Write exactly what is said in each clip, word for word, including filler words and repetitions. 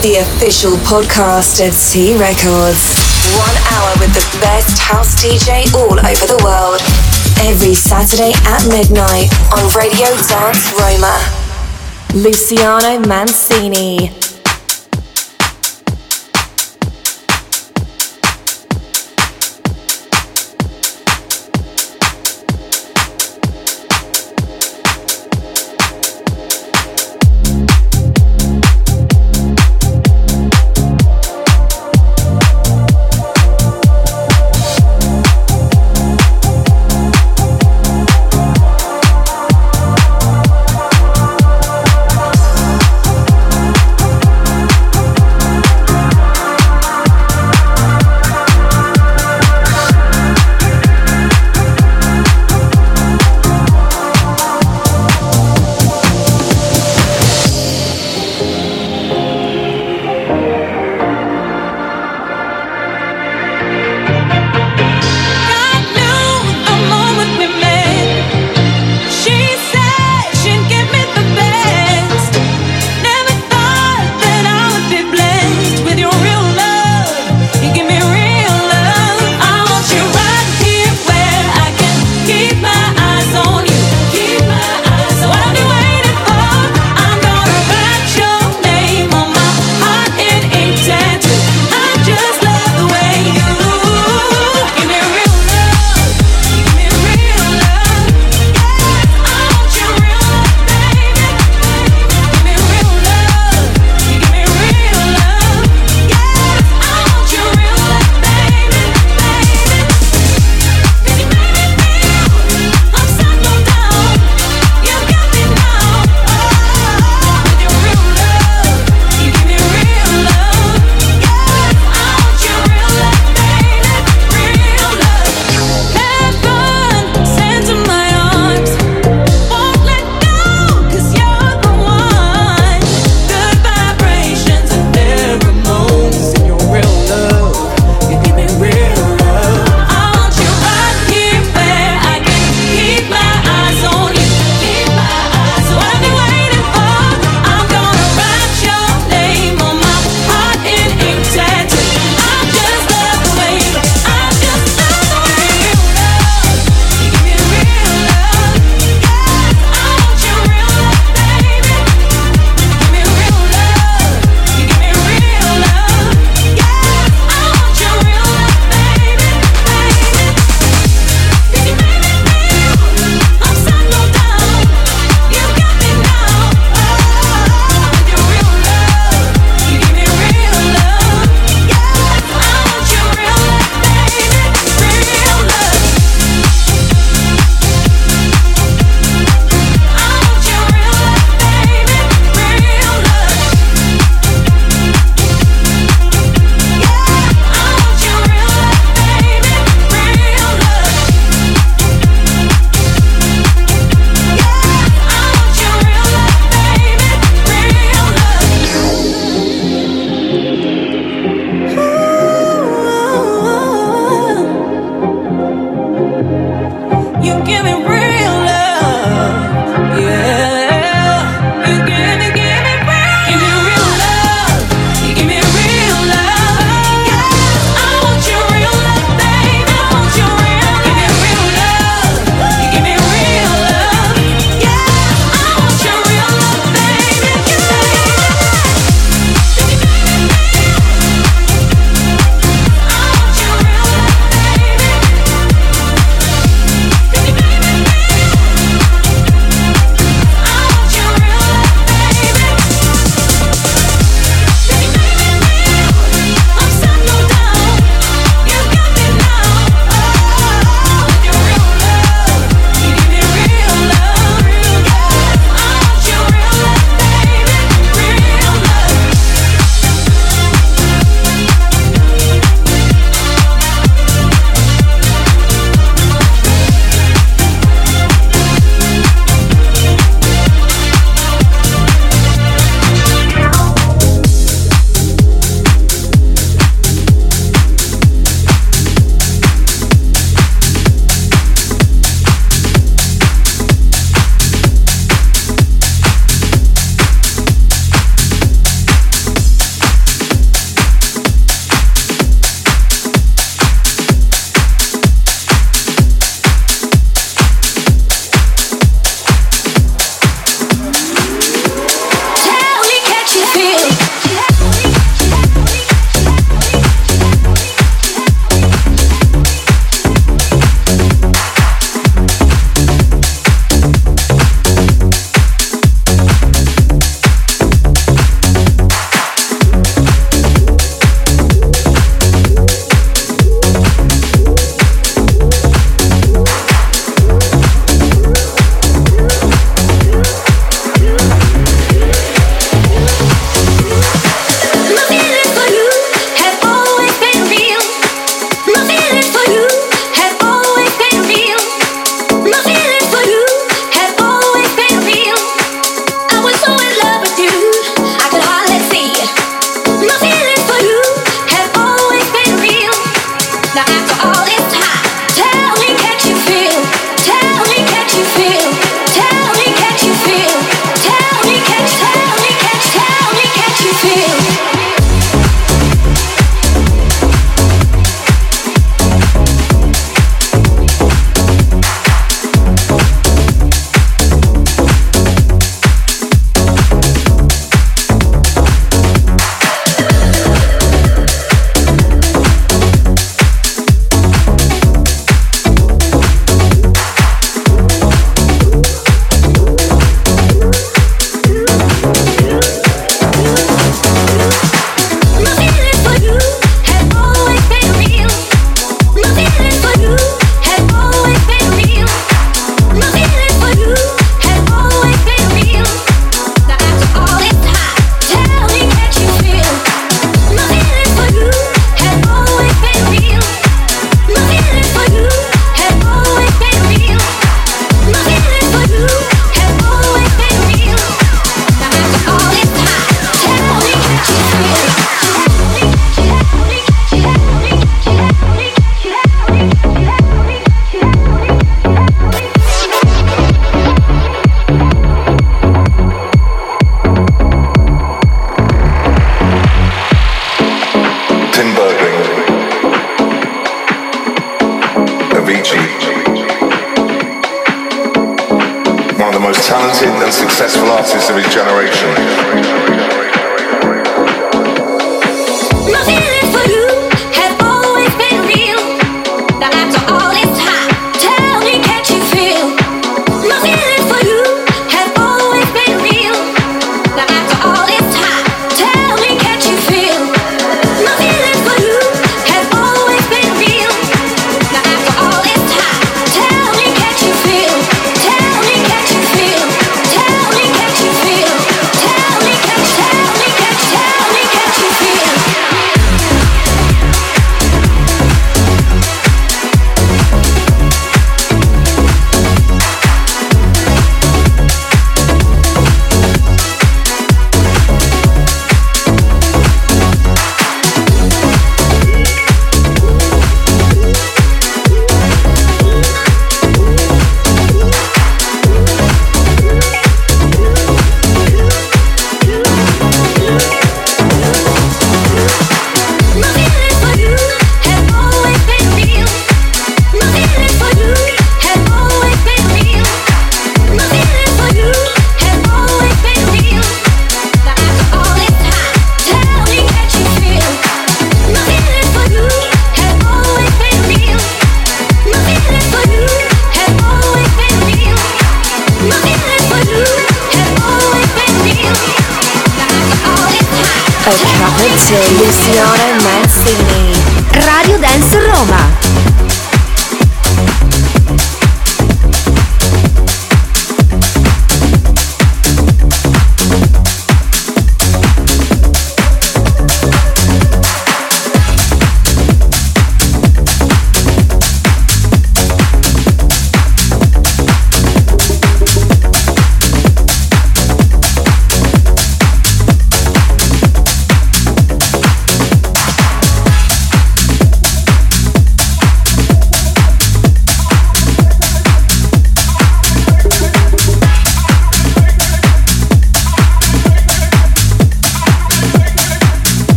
The official podcast of C Records. One hour with the best house D J all over the world. Every Saturday at midnight on Radio Dance Roma. Luciano Mancini. Ain't most talented and successful artists of his generation. Luciano Mancini, Radio Dance Roma.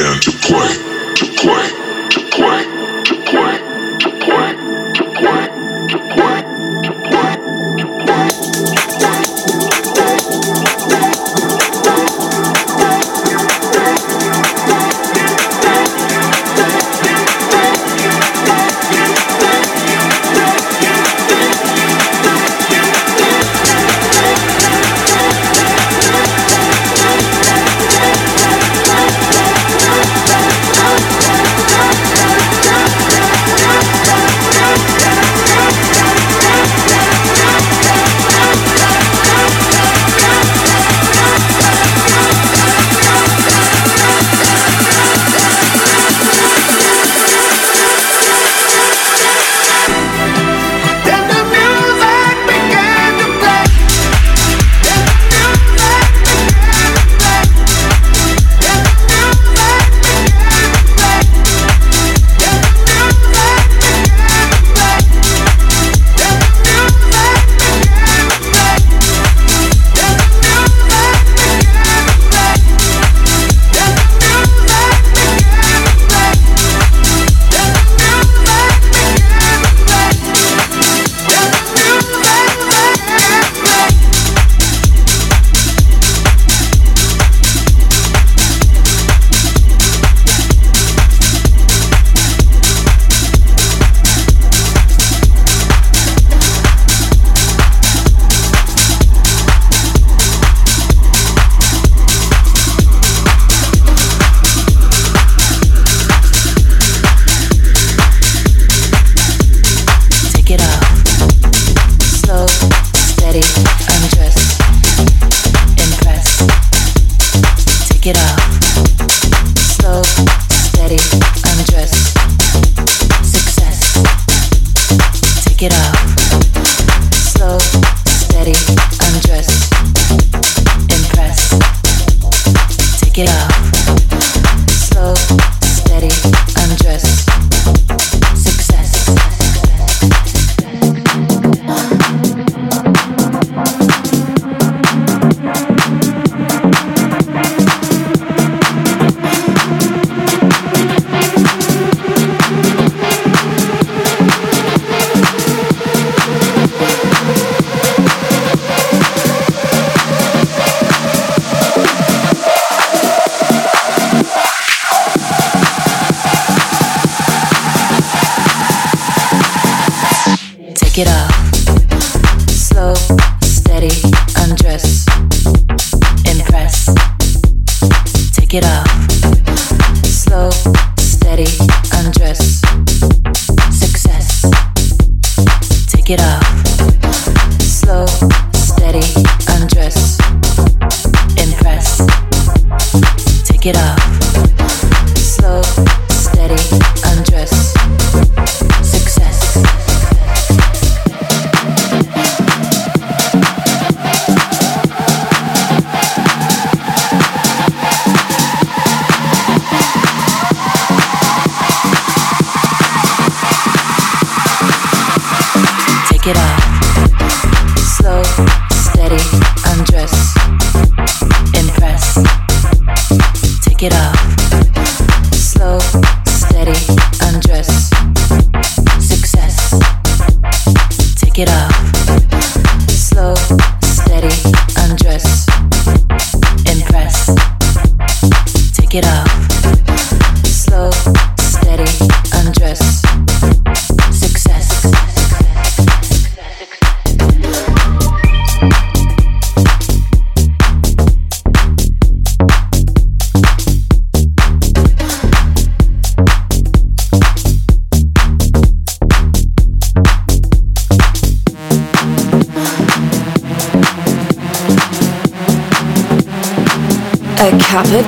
began to play, to play, to play, to play, to play, to play, to play, to play, to play,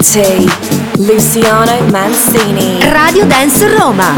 Tea. Luciano Mancini, Radio Dance Roma.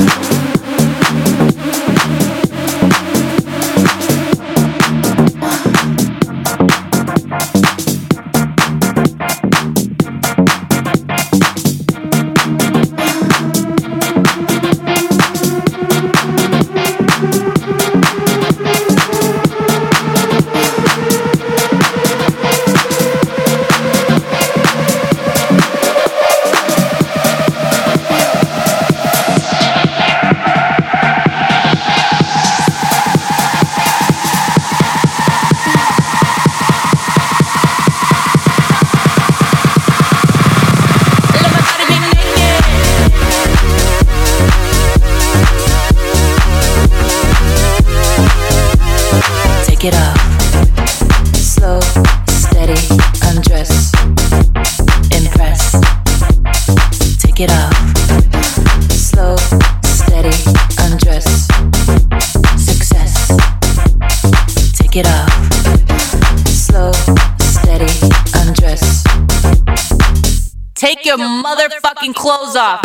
Shake it off. Slow, steady, undress. Impress. Take it off. Slow, steady, undress. Success. Take it off. Slow, steady, undress. Take your motherfucking clothes off.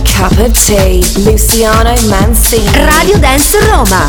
a cup of tea. Luciano Mancini. Radio Dance Roma.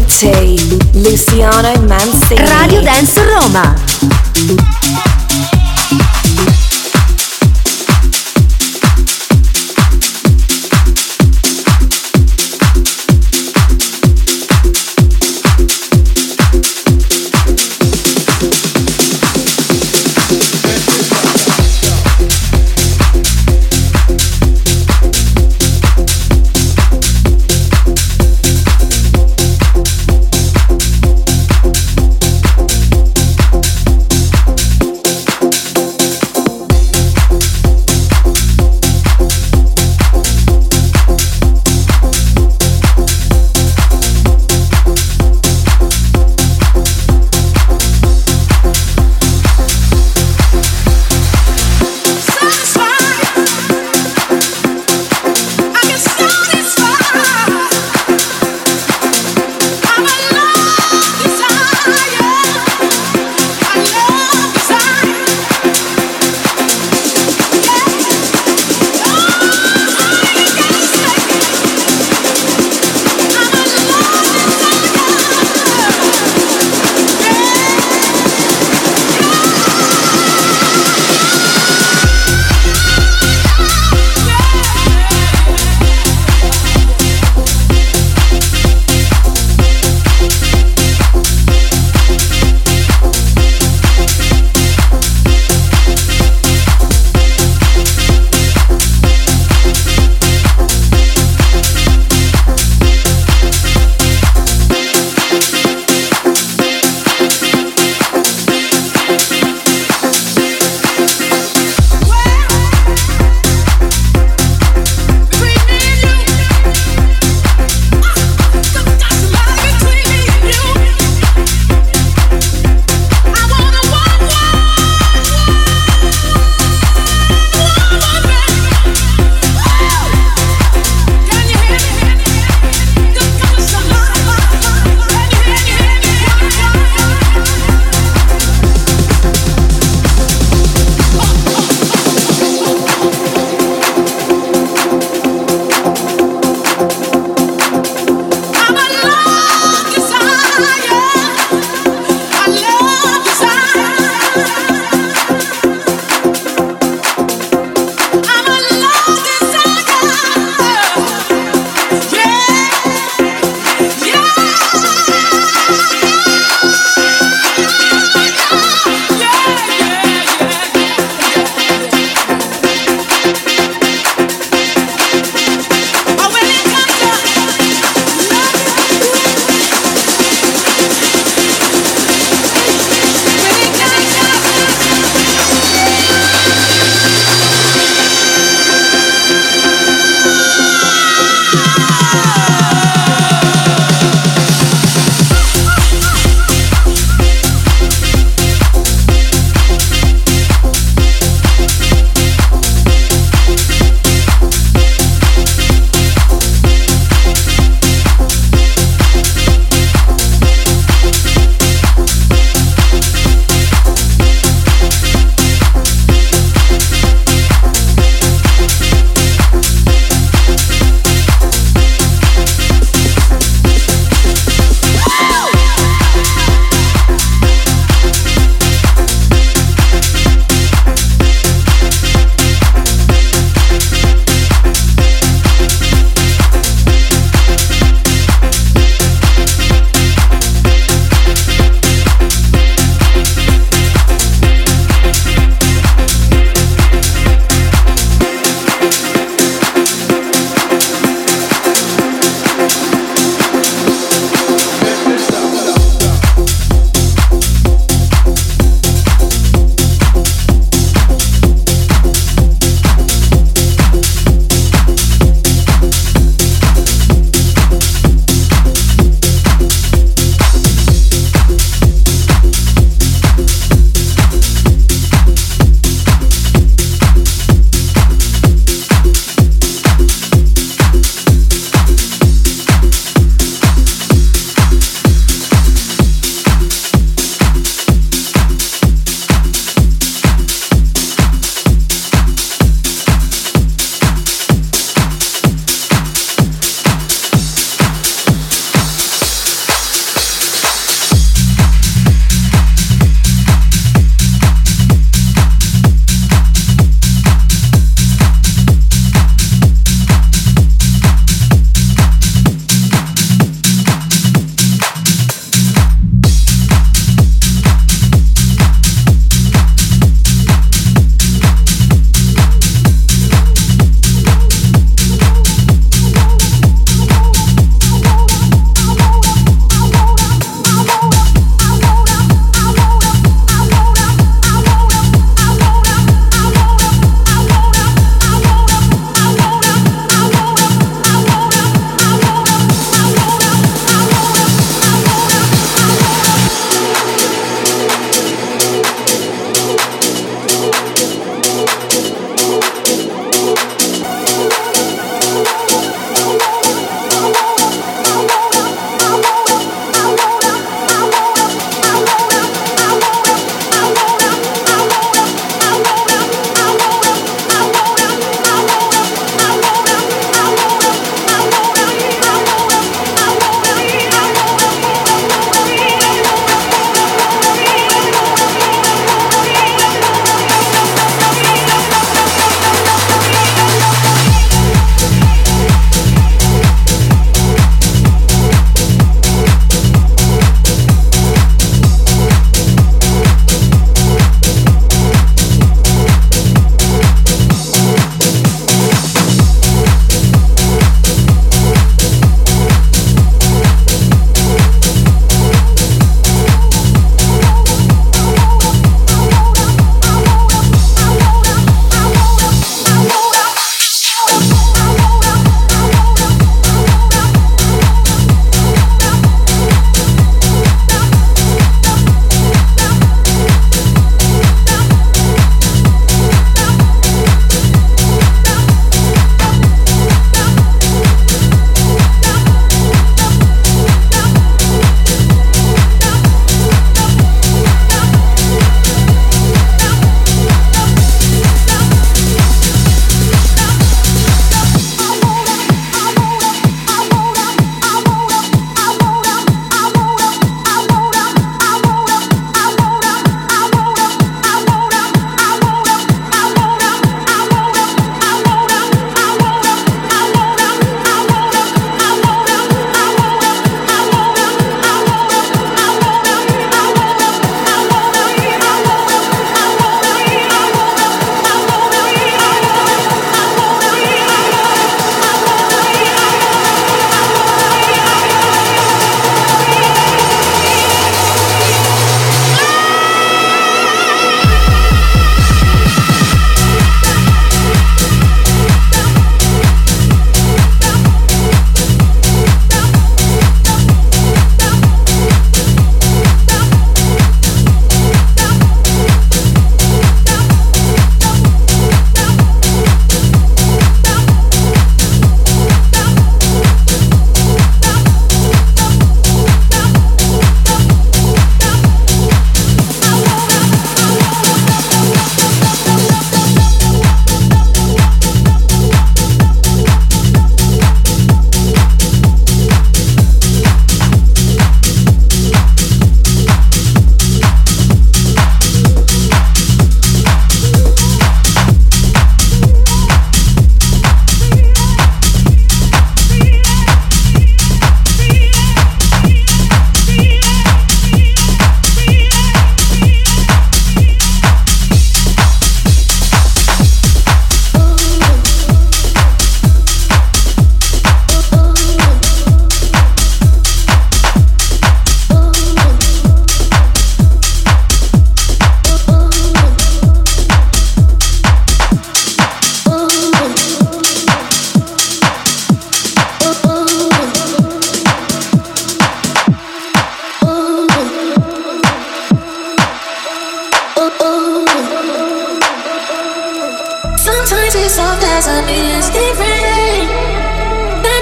D J Luciano Mancini. Radio Dance Roma.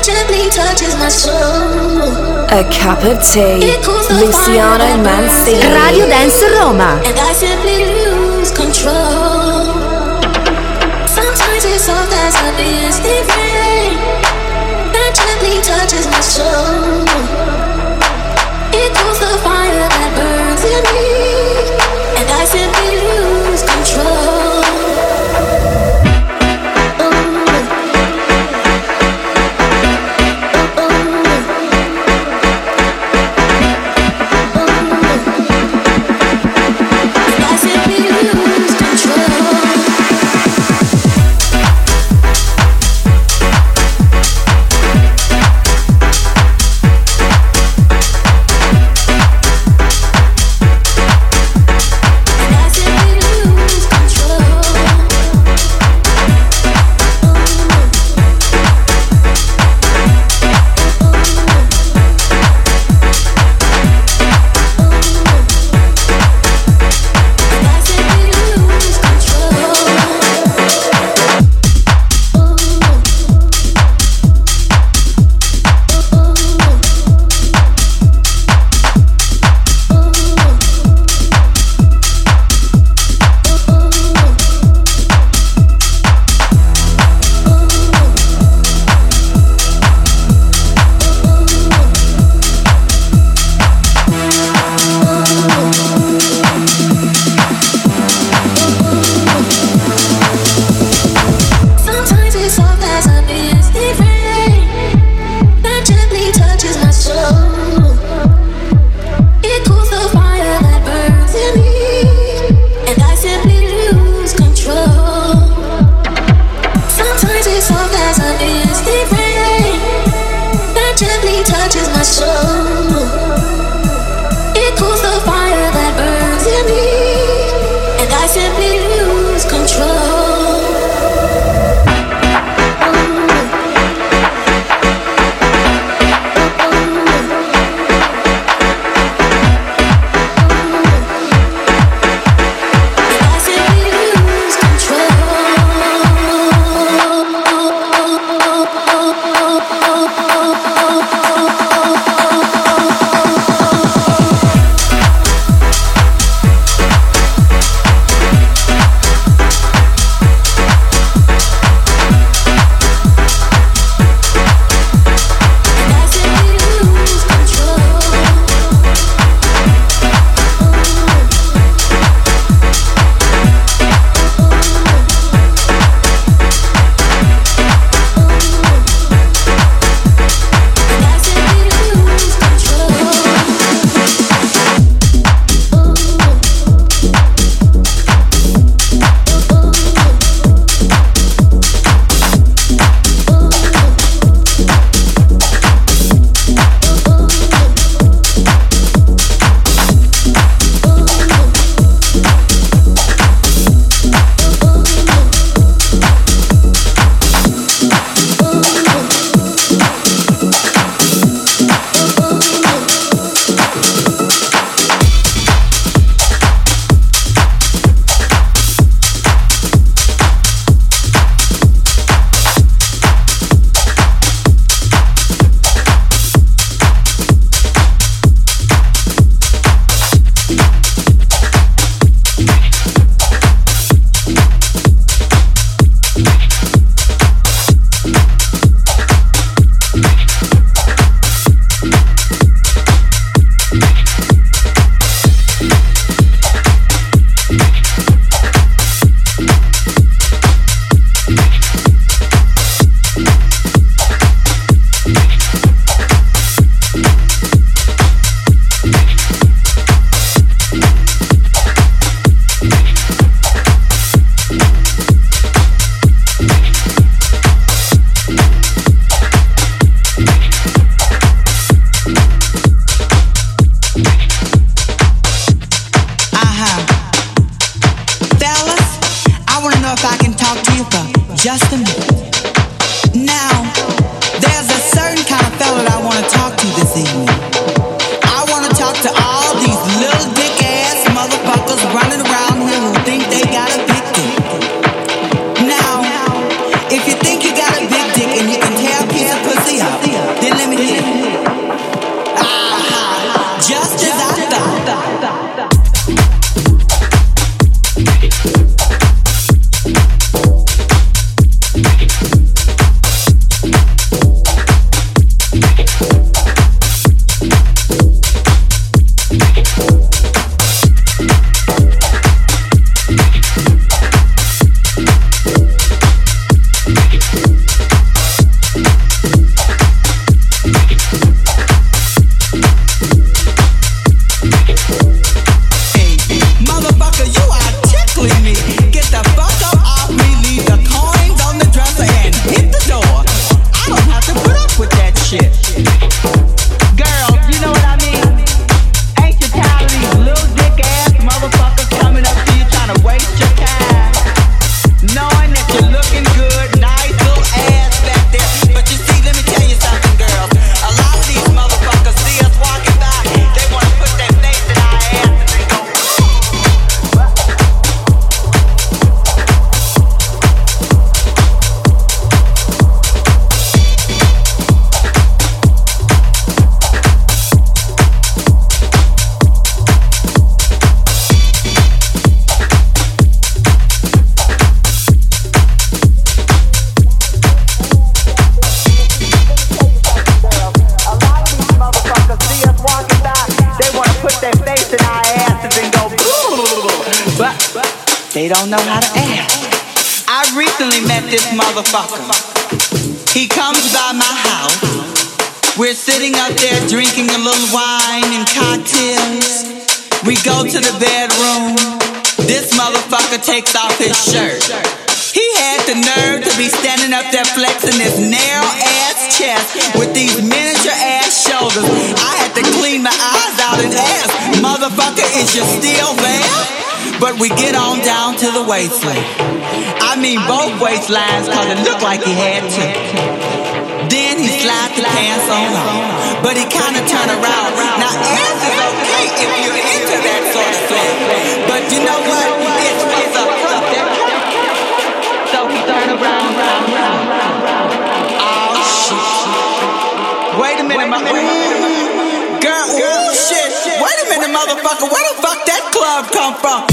gently touches my soul. A cup of tea, Luciano Mancini, Radio Dance Roma. And I simply lose control. Sometimes it's all that I miss the rain that gently touches my soul. It cools the fire that burns in me, and I simply lose control. don't know how to act. I recently met this motherfucker. He comes by my house. We're sitting up there drinking a little wine and cocktails. We go to the bedroom. This motherfucker takes off his shirt. He had the nerve to be standing up there flexing his narrow-ass chest with these miniature-ass shoulders. I had to clean my eyes out and ask, motherfucker, is you still there? But we get on down to the waistline. I mean both waistlines, cause it looked like he had to. Then he slides the pants on off, but he kinda turned around. Now ass is okay if you're into that sort of thing, but you know what? It's what's up, up there. So he turned around, round, round, round, round, round. Oh shit! Wait a minute, my ooh, girl, ooh, shit! Wait a minute, motherfucker, where the fuck that club come from?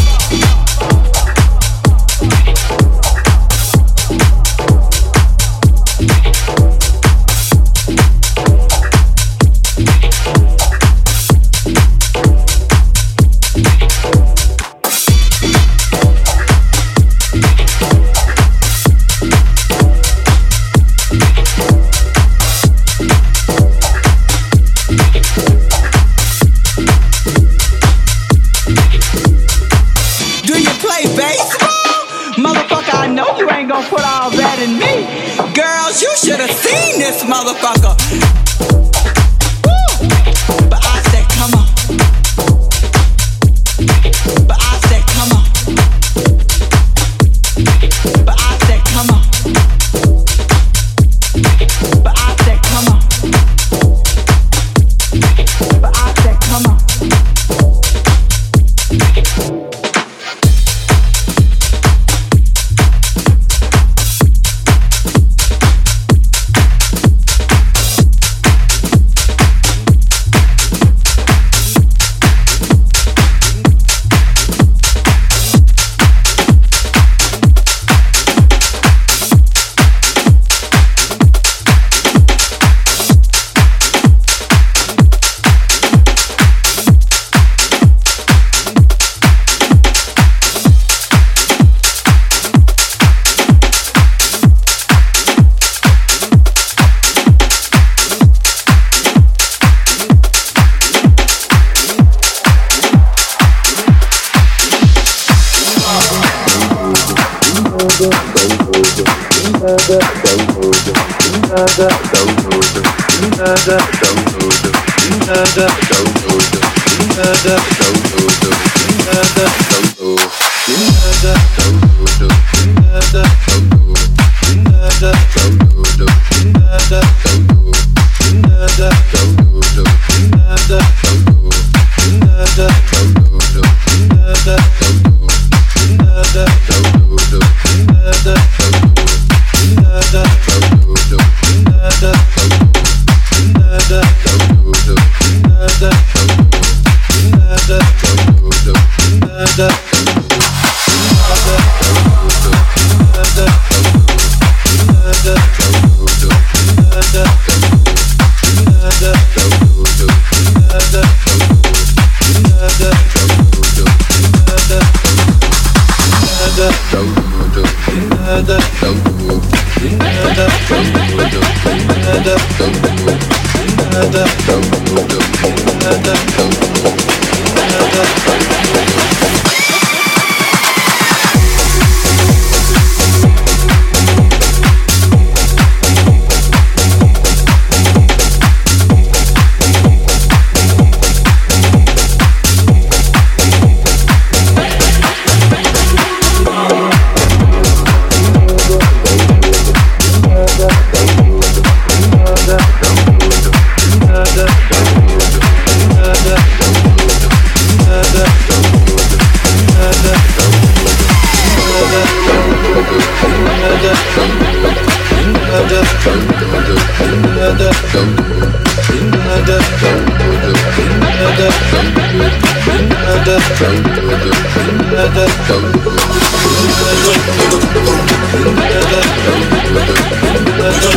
Don't